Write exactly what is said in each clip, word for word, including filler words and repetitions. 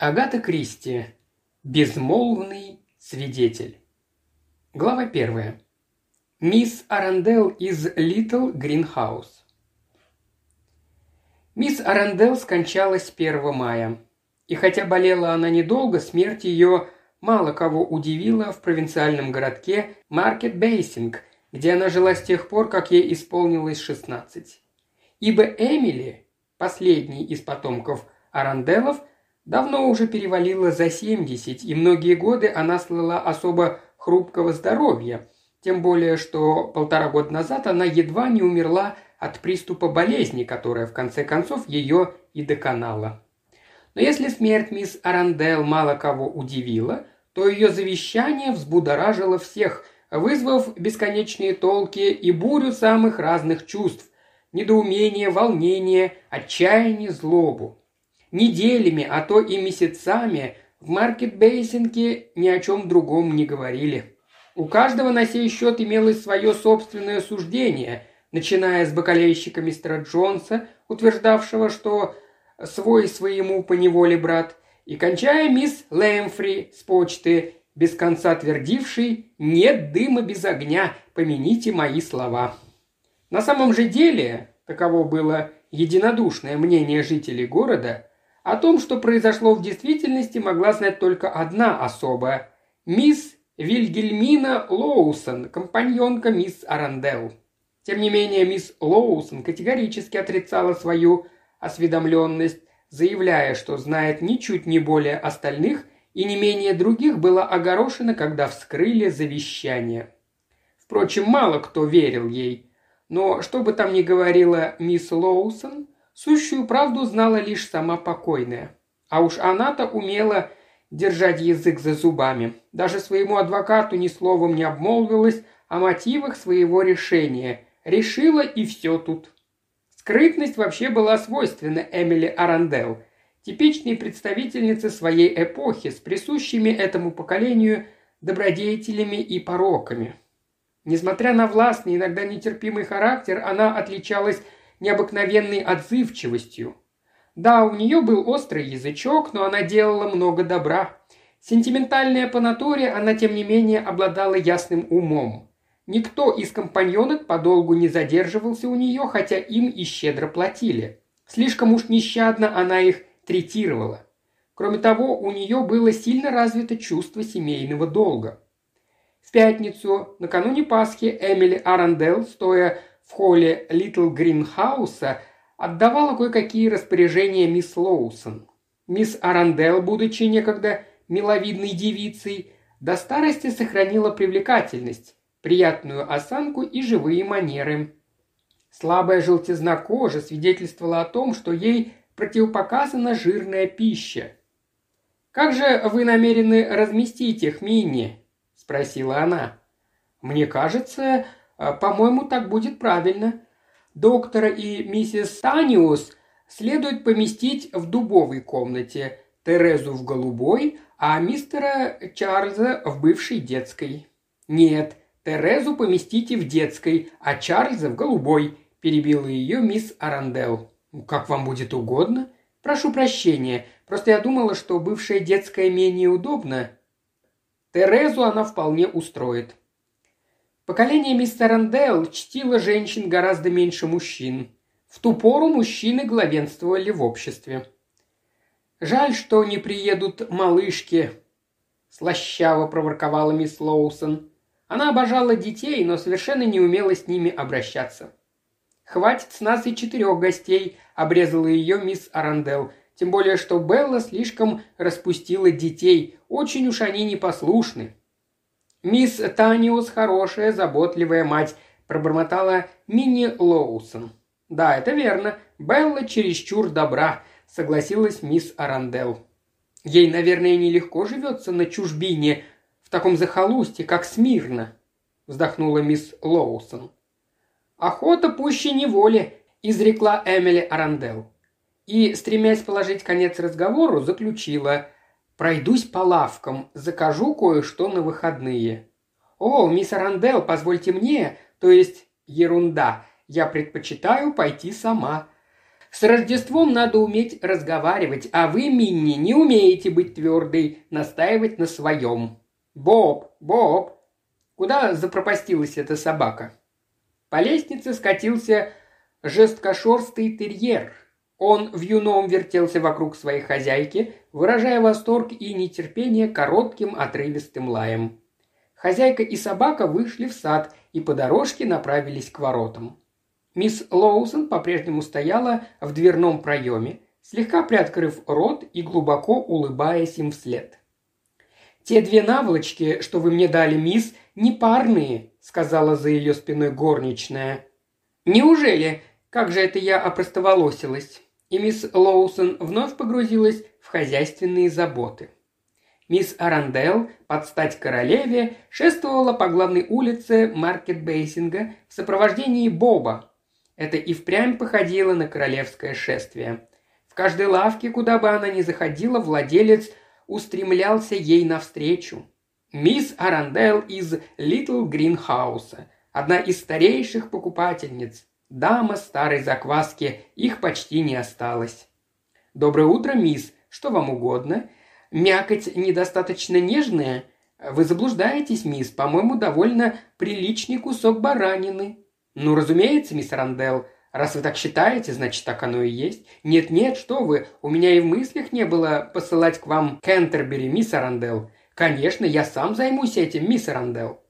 Агата Кристи. Безмолвный свидетель. Глава первая. Мисс Аранделл из Литтл Гринхаус. Мисс Аранделл скончалась первого мая. И хотя болела она недолго, смерть ее мало кого удивила в провинциальном городке Маркет-Бейсинг, где она жила с тех пор, как ей исполнилось шестнадцать. Ибо Эмили, последний из потомков Аранделлов, давно уже перевалила за семьдесят, и многие годы она слыла особо хрупкого здоровья, тем более, что полтора года назад она едва не умерла от приступа болезни, которая в конце концов ее и доконала. Но если смерть мисс Аранделл мало кого удивила, то ее завещание взбудоражило всех, вызвав бесконечные толки и бурю самых разных чувств – недоумение, волнение, отчаяние, злобу. Неделями, а то и месяцами в Маркет-Бейсинге ни о чем другом не говорили. У каждого на сей счет имелось свое собственное суждение, начиная с бокалейщика мистера Джонса, утверждавшего, что свой своему поневоле брат, и кончая мисс Лэмфри с почты, без конца твердивший «нет дыма без огня, помяните мои слова». На самом же деле, таково было единодушное мнение жителей города, о том, что произошло в действительности, могла знать только одна особа – мисс Вильгельмина Лоусон, компаньонка мисс Аранделл. Тем не менее, мисс Лоусон категорически отрицала свою осведомленность, заявляя, что знает ничуть не более остальных и не менее других была огорошена, когда вскрыли завещание. Впрочем, мало кто верил ей, но что бы там ни говорила мисс Лоусон, сущую правду знала лишь сама покойная. А уж она-то умела держать язык за зубами. Даже своему адвокату ни словом не обмолвилась о мотивах своего решения. Решила и все тут. Скрытность вообще была свойственна Эмили Аранделл, типичной представительнице своей эпохи с присущими этому поколению добродетелями и пороками. Несмотря на властный, иногда нетерпимый характер, она отличалась необыкновенной отзывчивостью. Да, у нее был острый язычок, но она делала много добра. Сентиментальная по натуре, она тем не менее обладала ясным умом. Никто из компаньонок подолгу не задерживался у нее, хотя им и щедро платили. Слишком уж нещадно она их третировала. Кроме того, у нее было сильно развито чувство семейного долга. В пятницу, накануне Пасхи, Эмили Аранделл, стоя в холле Литтл Гринхауса, отдавала кое-какие распоряжения мисс Лоусон. Мисс Аранделл, будучи некогда миловидной девицей, до старости сохранила привлекательность, приятную осанку и живые манеры. Слабая желтизна кожи свидетельствовала о том, что ей противопоказана жирная пища. «Как же вы намерены разместить их, Минни?» – спросила она. «Мне кажется, по-моему, так будет правильно. Доктора и миссис Таниос следует поместить в дубовой комнате, Терезу в голубой, а мистера Чарльза в бывшей детской». «Нет, Терезу поместите в детской, а Чарльза в голубой», – перебила ее мисс Аранделл. «Как вам будет угодно. Прошу прощения, просто я думала, что бывшая детская менее удобна. Терезу она вполне устроит». Поколение мисс Аранделл чтило женщин гораздо меньше мужчин. В ту пору мужчины главенствовали в обществе. «Жаль, что не приедут малышки», – слащаво проворковала мисс Лоусон. Она обожала детей, но совершенно не умела с ними обращаться. «Хватит с нас и четырех гостей», – обрезала ее мисс Аранделл. «Тем более, что Белла слишком распустила детей. Очень уж они непослушны». «Мисс Таниос хорошая, заботливая мать», – пробормотала Минни Лоусон. «Да, это верно. Белла чересчур добра», – согласилась мисс Аранделл. «Ей, наверное, нелегко живется на чужбине», в таком захолустье, как Смирна», – вздохнула мисс Лоусон. «Охота пуще неволи», – изрекла Эмили Аранделл. И, стремясь положить конец разговору, заключила: «Пройдусь по лавкам, закажу кое-что на выходные». «О, мисс Аранделл, позвольте мне, то есть ерунда, я предпочитаю пойти сама. С Рождеством надо уметь разговаривать, а вы, Минни, не умеете быть твердой, настаивать на своем. Боб, Боб, куда запропастилась эта собака? По лестнице скатился жесткошерстый терьер. Он вьюном вертелся вокруг своей хозяйки, выражая восторг и нетерпение коротким отрывистым лаем. Хозяйка и собака вышли в сад и по дорожке направились к воротам. Мисс Лоусон по-прежнему стояла в дверном проеме, слегка приоткрыв рот и глубоко улыбаясь им вслед. «Те две наволочки, что вы мне дали, мисс, не парные», — сказала за ее спиной горничная. «Неужели? Как же это я опростоволосилась?» И мисс Лоусон вновь погрузилась в хозяйственные заботы. Мисс Аранделл, под стать королеве, шествовала по главной улице Маркет-Бейсинга в сопровождении Боба. Это и впрямь походило на королевское шествие. В каждой лавке, куда бы она ни заходила, владелец устремлялся ей навстречу. Мисс Аранделл из Литтл Гринхауса, одна из старейших покупательниц, дама старой закваски, их почти не осталось. «Доброе утро, мисс, что вам угодно?» «Мякоть недостаточно нежная? Вы заблуждаетесь, мисс, по-моему, довольно приличный кусок баранины». «Ну, разумеется, мисс Аранделл, раз вы так считаете, значит, так оно и есть». «Нет-нет, что вы, у меня и в мыслях не было посылать к вам Кентербери, мисс Аранделл. Конечно, я сам займусь этим, мисс Аранделл».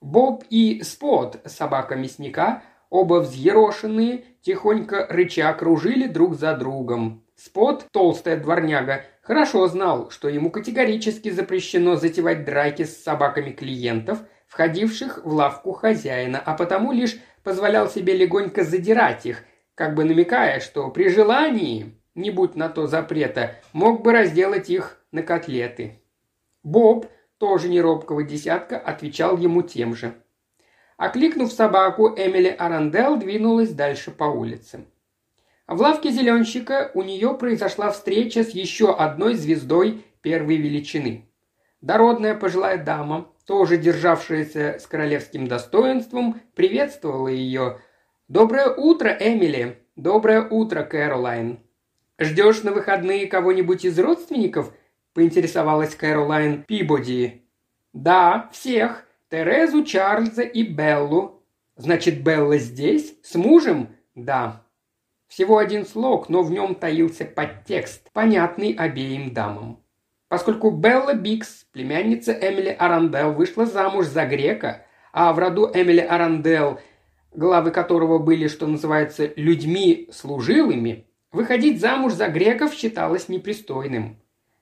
Боб и Спот, собака мясника, оба взъерошенные, тихонько рыча кружили друг за другом. Спот, толстая дворняга, хорошо знал, что ему категорически запрещено затевать драки с собаками клиентов, входивших в лавку хозяина, а потому лишь позволял себе легонько задирать их, как бы намекая, что при желании, не будь на то запрета, мог бы разделать их на котлеты. Боб, тоже не робкого десятка, отвечал ему тем же. Окликнув собаку, Эмили Аранделл двинулась дальше по улице. В лавке зеленщика у нее произошла встреча с еще одной звездой первой величины. Дородная пожилая дама, тоже державшаяся с королевским достоинством, приветствовала ее. «Доброе утро, Эмили! Доброе утро, Кэролайн!» «Ждешь на выходные кого-нибудь из родственников?» – поинтересовалась Кэролайн Пибоди. «Да, всех! Терезу, Чарльза и Беллу». «Значит, Белла здесь? С мужем?» «Да». Всего один слог, но в нем таился подтекст, понятный обеим дамам. Поскольку Белла Бикс, племянница Эмили Аранделл, вышла замуж за грека, а в роду Эмили Аранделл, главы которого были, что называется, людьми-служилыми, выходить замуж за греков считалось непристойным.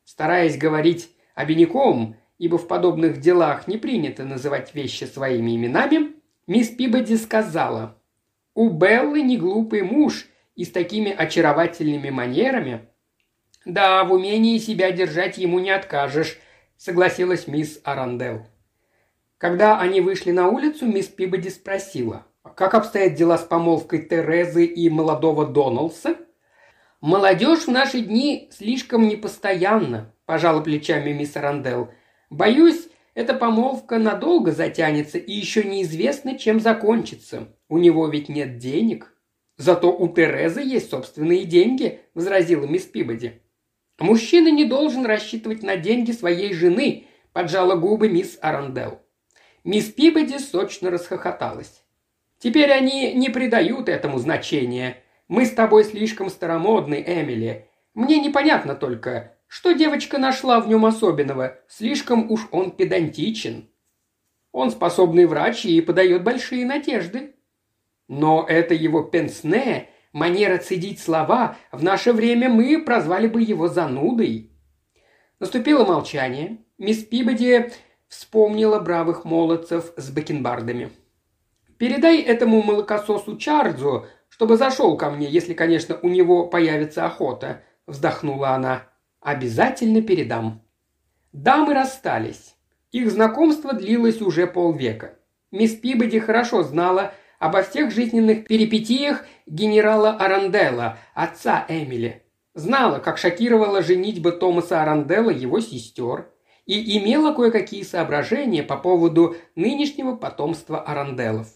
Стараясь говорить обиняком, ибо в подобных делах не принято называть вещи своими именами, мисс Пибоди сказала: «У Беллы не глупый муж, и с такими очаровательными манерами». «Да, в умении себя держать ему не откажешь», — согласилась мисс Аранделл. Когда они вышли на улицу, мисс Пибоди спросила: «Как обстоят дела с помолвкой Терезы и молодого Доналдса?» «Молодежь в наши дни слишком непостоянна», — пожала плечами мисс Аранделл. «Боюсь, эта помолвка надолго затянется и еще неизвестно, чем закончится. У него ведь нет денег». «Зато у Терезы есть собственные деньги», – возразила мисс Пибоди. «Мужчина не должен рассчитывать на деньги своей жены», – поджала губы мисс Аранделл. Мисс Пибоди сочно расхохоталась. «Теперь они не придают этому значения. Мы с тобой слишком старомодны, Эмили. Мне непонятно только, что девочка нашла в нем особенного. Слишком уж он педантичен. Он способный врач и подает большие надежды». «Но это его пенсне, манера цедить слова, в наше время мы прозвали бы его занудой». Наступило молчание. Мисс Пибоди вспомнила бравых молодцев с бакенбардами. «Передай этому молокососу Чарльзу, чтобы зашел ко мне, если, конечно, у него появится охота», – вздохнула она. «Обязательно передам». Дамы расстались. Их знакомство длилось уже полвека. Мисс Пибоди хорошо знала обо всех жизненных перипетиях генерала Аранделла, отца Эмили. Знала, как шокировала женитьба Томаса Аранделла его сестер, и имела кое-какие соображения по поводу нынешнего потомства Аранделлов.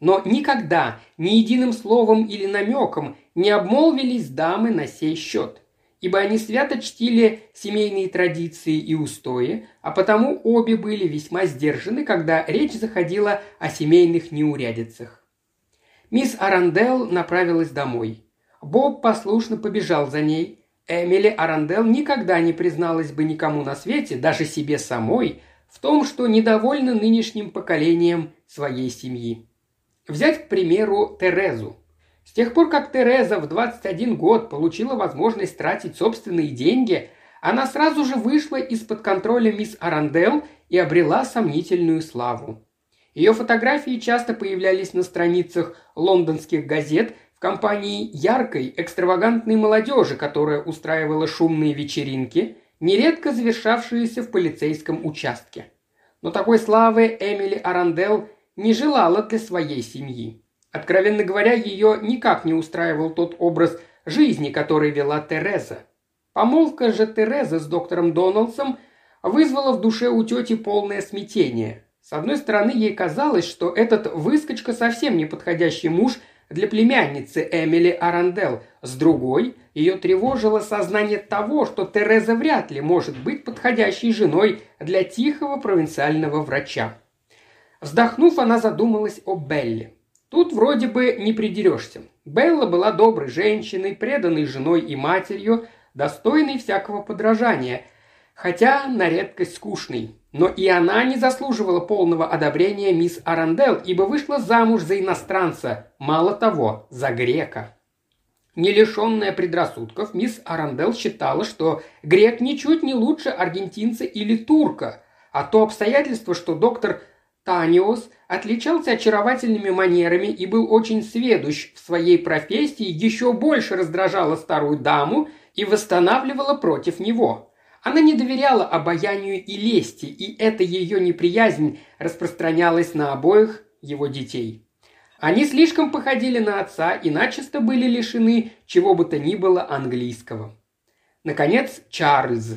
но никогда ни единым словом или намеком не обмолвились дамы на сей счет, ибо они свято чтили семейные традиции и устои, а потому обе были весьма сдержаны, когда речь заходила о семейных неурядицах. Мисс Аранделл направилась домой. Боб послушно побежал за ней. Эмили Аранделл никогда не призналась бы никому на свете, даже себе самой, в том, что недовольна нынешним поколением своей семьи. Взять, к примеру, Терезу. С тех пор, как Тереза в двадцать один год получила возможность тратить собственные деньги, она сразу же вышла из-под контроля мисс Аранделл и обрела сомнительную славу. Ее фотографии часто появлялись на страницах лондонских газет в компании яркой, экстравагантной молодежи, которая устраивала шумные вечеринки, нередко завершавшиеся в полицейском участке. Но такой славы Эмили Аранделл не желала для своей семьи. Откровенно говоря, ее никак не устраивал тот образ жизни, который вела Тереза. Помолвка же Терезы с доктором Доналдсом вызвала в душе у тети полное смятение. С одной стороны, ей казалось, что этот выскочка совсем неподходящий муж для племянницы Эмили Аранделл. С другой, ее тревожило сознание того, что Тереза вряд ли может быть подходящей женой для тихого провинциального врача. Вздохнув, она задумалась о Белле. Тут вроде бы не придерешься. Белла была доброй женщиной, преданной женой и матерью, достойной всякого подражания, хотя на редкость скучной. Но и она не заслуживала полного одобрения мисс Аранделл, ибо вышла замуж за иностранца, мало того, за грека. Не лишенная предрассудков, мисс Аранделл считала, что грек ничуть не лучше аргентинца или турка, а то обстоятельство, что доктор Таниос отличался очаровательными манерами и был очень сведущ в своей профессии, еще больше раздражала старую даму и восстанавливала против него. Она не доверяла обаянию и лести, и эта ее неприязнь распространялась на обоих его детей. Они слишком походили на отца и начисто были лишены чего бы то ни было английского. Наконец, Чарльз.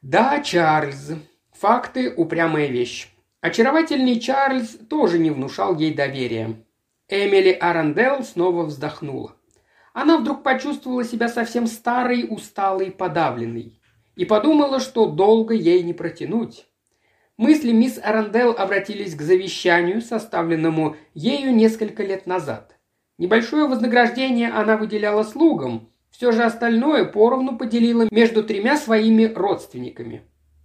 Да, Чарльз. Факты – упрямая вещь. Очаровательный Чарльз тоже не внушал ей доверия. Эмили Аранделл снова вздохнула. Она вдруг почувствовала себя совсем старой, усталой, подавленной. И подумала, что долго ей не протянуть. Мысли мисс Аранделл обратились к завещанию, составленному ею несколько лет назад. Небольшое вознаграждение она выделяла слугам, все же остальное поровну поделила между тремя своими родственниками.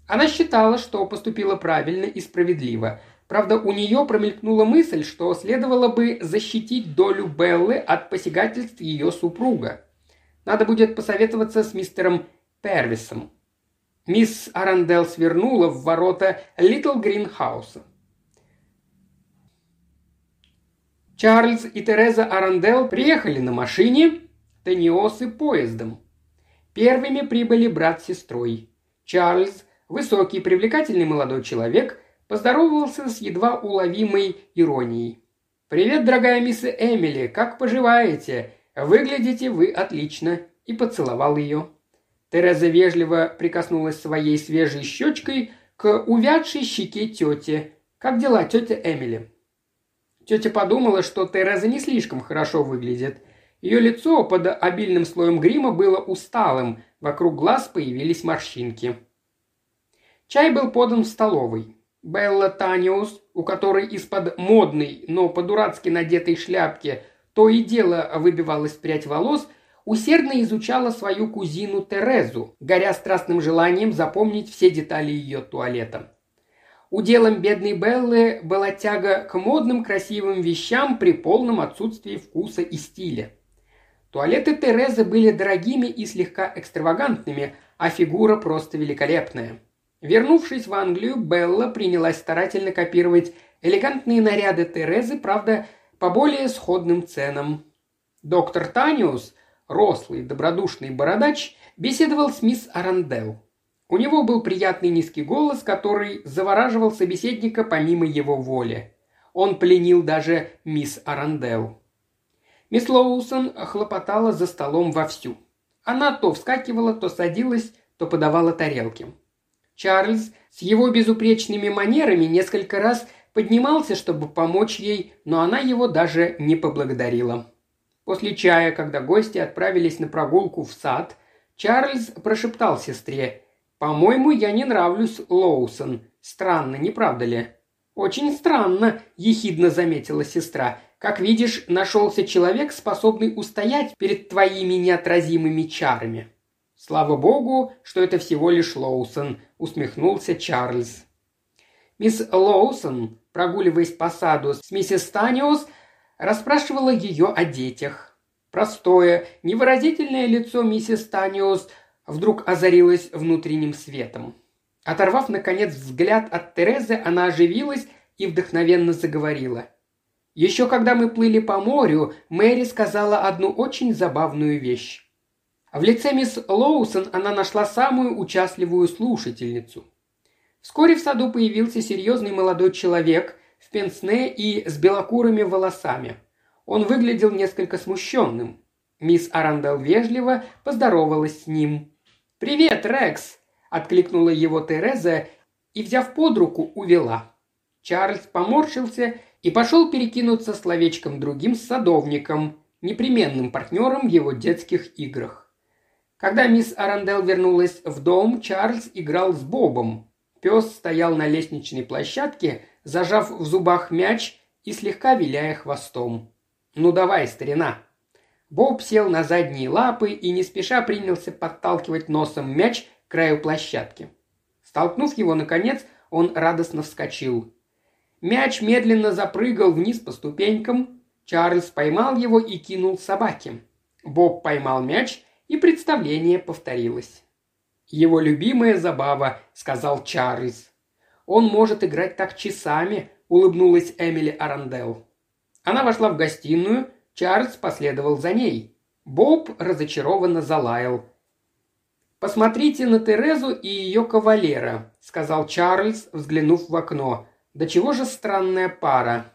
Она считала, что поступила правильно и справедливо. Правда, у нее промелькнула мысль, что следовало бы защитить долю Беллы от посягательств ее супруга. Надо будет посоветоваться с мистером Первисом. Мисс Аранделл свернула в ворота Литтл Гринхауса. Чарльз и Тереза Аранделл приехали на машине, Таниосы поездом. Первыми прибыли брат с сестрой. Чарльз, высокий, привлекательный молодой человек, поздоровался с едва уловимой иронией. «Привет, дорогая мисс Эмили, как поживаете? Выглядите вы отлично!» и поцеловал ее. Тереза вежливо прикоснулась своей свежей щечкой к увядшей щеке тети. «Как дела, тетя Эмили?» Тетя подумала, что Тереза не слишком хорошо выглядит. Ее лицо под обильным слоем грима было усталым, вокруг глаз появились морщинки. Чай был подан в столовой. Белла Таниос, у которой из-под модной, но по-дурацки надетой шляпки то и дело выбивалась прядь волос, усердно изучала свою кузину Терезу, горя страстным желанием запомнить все детали ее туалета. Уделом бедной Беллы была тяга к модным красивым вещам при полном отсутствии вкуса и стиля. Туалеты Терезы были дорогими и слегка экстравагантными, а фигура просто великолепная. Вернувшись в Англию, Белла принялась старательно копировать элегантные наряды Терезы, правда, по более сходным ценам. Доктор Таниос, рослый, добродушный бородач, беседовал с мисс Аранделл. У него был приятный низкий голос, который завораживал собеседника помимо его воли. Он пленил даже мисс Аранделл. Мисс Лоусон хлопотала за столом вовсю. Она то вскакивала, то садилась, то подавала тарелки. Чарльз с его безупречными манерами несколько раз поднимался, чтобы помочь ей, но она его даже не поблагодарила. После чая, когда гости отправились на прогулку в сад, Чарльз прошептал сестре: «По-моему, я не нравлюсь Лоусон. Странно, не правда ли?» «Очень странно», – ехидно заметила сестра. «Как видишь, нашелся человек, способный устоять перед твоими неотразимыми чарами». «Слава богу, что это всего лишь Лоусон», – усмехнулся Чарльз. Мисс Лоусон, прогуливаясь по саду с миссис Таниос, расспрашивала ее о детях. Простое, невыразительное лицо миссис Таниос вдруг озарилось внутренним светом. Оторвав, наконец, взгляд от Терезы, она оживилась и вдохновенно заговорила. «Еще когда мы плыли по морю, Мэри сказала одну очень забавную вещь. В лице мисс Лоусон она нашла самую участливую слушательницу». Вскоре в саду появился серьезный молодой человек в пенсне и с белокурыми волосами. Он выглядел несколько смущенным. Мисс Аранделл вежливо поздоровалась с ним. «Привет, Рекс!» – откликнула его Тереза и, взяв под руку, увела. Чарльз поморщился и пошел перекинуться словечком другим с садовником, непременным партнером в его детских играх. Когда мисс Аранделл вернулась в дом, Чарльз играл с Бобом. Пес стоял на лестничной площадке, зажав в зубах мяч и слегка виляя хвостом. «Ну давай, старина!» Боб сел на задние лапы и не спеша принялся подталкивать носом мяч к краю площадки. Столкнув его, наконец, он радостно вскочил. Мяч медленно запрыгал вниз по ступенькам. Чарльз поймал его и кинул собаке. Боб поймал мяч, и представление повторилось. «Его любимая забава», — сказал Чарльз. «Он может играть так часами», — улыбнулась Эмили Аранделл. Она вошла в гостиную, Чарльз последовал за ней. Боб разочарованно залаял. «Посмотрите на Терезу и ее кавалера», — сказал Чарльз, взглянув в окно. «Да чего же странная пара».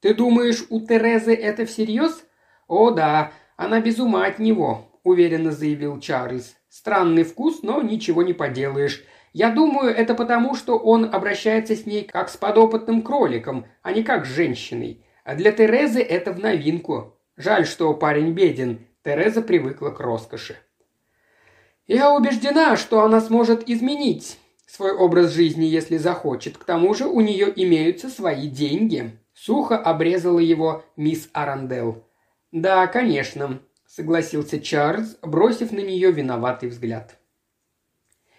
«Ты думаешь, у Терезы это всерьез?» «О да, она без ума от него», — уверенно заявил Чарльз. «Странный вкус, но ничего не поделаешь. Я думаю, это потому, что он обращается с ней как с подопытным кроликом, а не как с женщиной. А для Терезы это в новинку. Жаль, что парень беден. Тереза привыкла к роскоши». «Я убеждена, что она сможет изменить свой образ жизни, если захочет. К тому же у нее имеются свои деньги». Сухо обрезала его мисс Аранделл. «Да, конечно», — согласился Чарльз, бросив на нее виноватый взгляд.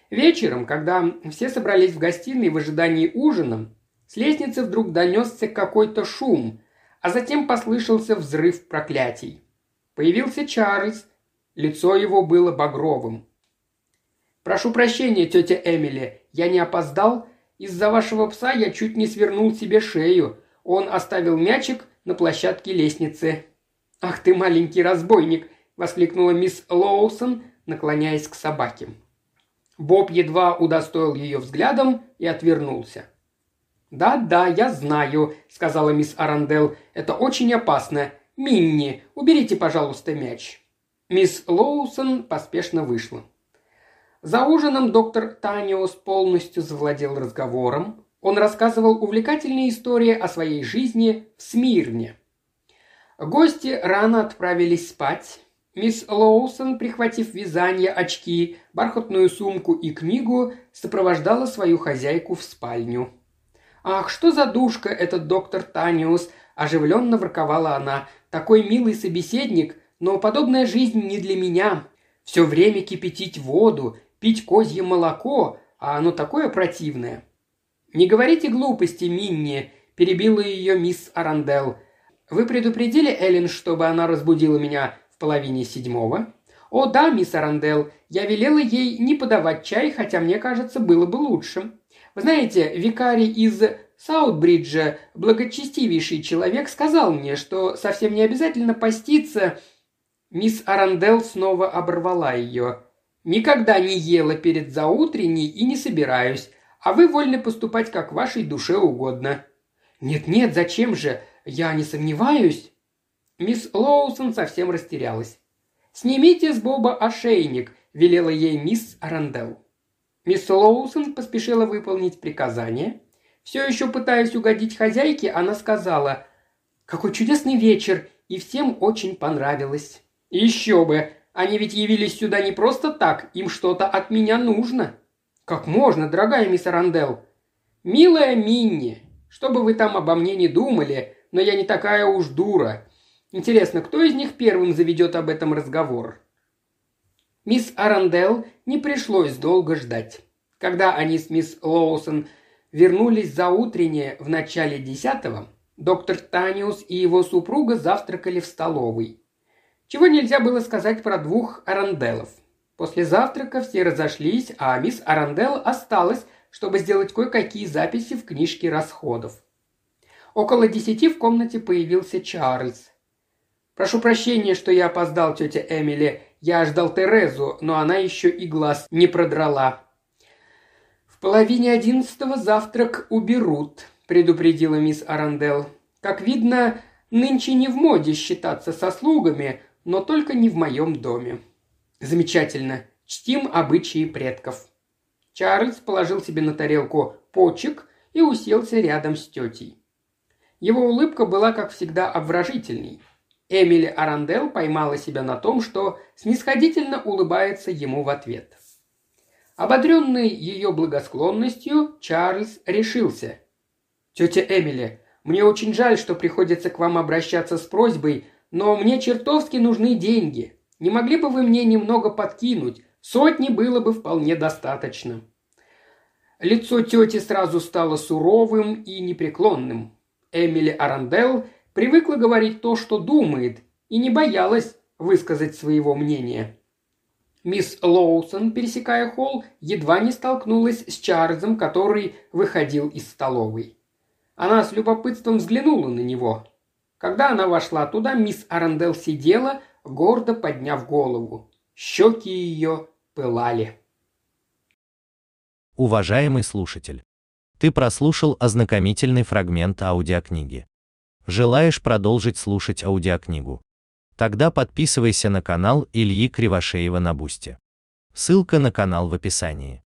Вечером, когда все собрались в гостиной в ожидании ужина, с лестницы вдруг донесся какой-то шум, а затем послышался взрыв проклятий. Появился Чарльз, лицо его было багровым. «Прошу прощения, тетя Эмили, я не опоздал. Из-за вашего пса я чуть не свернул себе шею. Он оставил мячик на площадке лестницы». «Ах ты, маленький разбойник!» – воскликнула мисс Лоусон, наклоняясь к собаке. Боб едва удостоил ее взглядом и отвернулся. «Да-да, я знаю», – сказала мисс Аранделл. «Это очень опасно. Минни, уберите, пожалуйста, мяч». Мисс Лоусон поспешно вышла. За ужином доктор Таниос полностью завладел разговором. Он рассказывал увлекательные истории о своей жизни в Смирне. Гости рано отправились спать. Мисс Лоусон, прихватив вязание, очки, бархатную сумку и книгу, сопровождала свою хозяйку в спальню. «Ах, что за душка этот доктор Таниос!» – оживленно ворковала она. «Такой милый собеседник, но подобная жизнь не для меня. Все время кипятить воду, пить козье молоко, а оно такое противное». «Не говорите глупости, Минни!» – перебила ее мисс Аранделл. «Вы предупредили Эллен, чтобы она разбудила меня в половине седьмого?» «О да, мисс Аранделл, я велела ей не подавать чай, хотя, мне кажется, было бы лучше. Вы знаете, викарий из Саутбриджа, благочестивейший человек, сказал мне, что совсем не обязательно поститься...» Мисс Аранделл снова оборвала ее. «Никогда не ела перед заутренней и не собираюсь, а вы вольны поступать, как вашей душе угодно». «Нет-нет, зачем же? Я не сомневаюсь». Мисс Лоусон совсем растерялась. «Снимите с Боба ошейник», – велела ей мисс Аранделл. Мисс Лоусон поспешила выполнить приказание. Все еще пытаясь угодить хозяйке, она сказала: «Какой чудесный вечер, и всем очень понравилось». «Еще бы! Они ведь явились сюда не просто так, им что-то от меня нужно». «Как можно, дорогая мисс Аранделл?» «Милая Минни, что бы вы там обо мне не думали, но я не такая уж дура. Интересно, кто из них первым заведет об этом разговор?» Мисс Аранделл не пришлось долго ждать. Когда они с мисс Лоусон вернулись за утреннее в начале десятого, доктор Таниос и его супруга завтракали в столовой. Чего нельзя было сказать про двух Аранделлов. После завтрака все разошлись, а мисс Аранделл осталась, чтобы сделать кое-какие записи в книжке расходов. Около десяти в комнате появился Чарльз. «Прошу прощения, что я опоздал, тетя Эмили. Я ждал Терезу, но она еще и глаз не продрала». «В половине одиннадцатого завтрак уберут», – предупредила мисс Аранделл. «Как видно, нынче не в моде считаться со слугами, но только не в моем доме». «Замечательно. Чтим обычаи предков». Чарльз положил себе на тарелку почек и уселся рядом с тетей. Его улыбка была, как всегда, обворожительной. Эмили Аранделл поймала себя на том, что снисходительно улыбается ему в ответ. Ободренный ее благосклонностью, Чарльз решился. «Тетя Эмили, мне очень жаль, что приходится к вам обращаться с просьбой, но мне чертовски нужны деньги. Не могли бы вы мне немного подкинуть? Сотни было бы вполне достаточно». Лицо тети сразу стало суровым и непреклонным. Эмили Аранделл привыкла говорить то, что думает, и не боялась высказать своего мнения. Мисс Лоусон, пересекая холл, едва не столкнулась с Чарльзом, который выходил из столовой. Она с любопытством взглянула на него. Когда она вошла туда, мисс Аранделл сидела, гордо подняв голову. Щеки ее пылали. Уважаемый слушатель, ты прослушал ознакомительный фрагмент аудиокниги. Желаешь продолжить слушать аудиокнигу? Тогда подписывайся на канал Ильи Кривошеева на Бусти. Ссылка на канал в описании.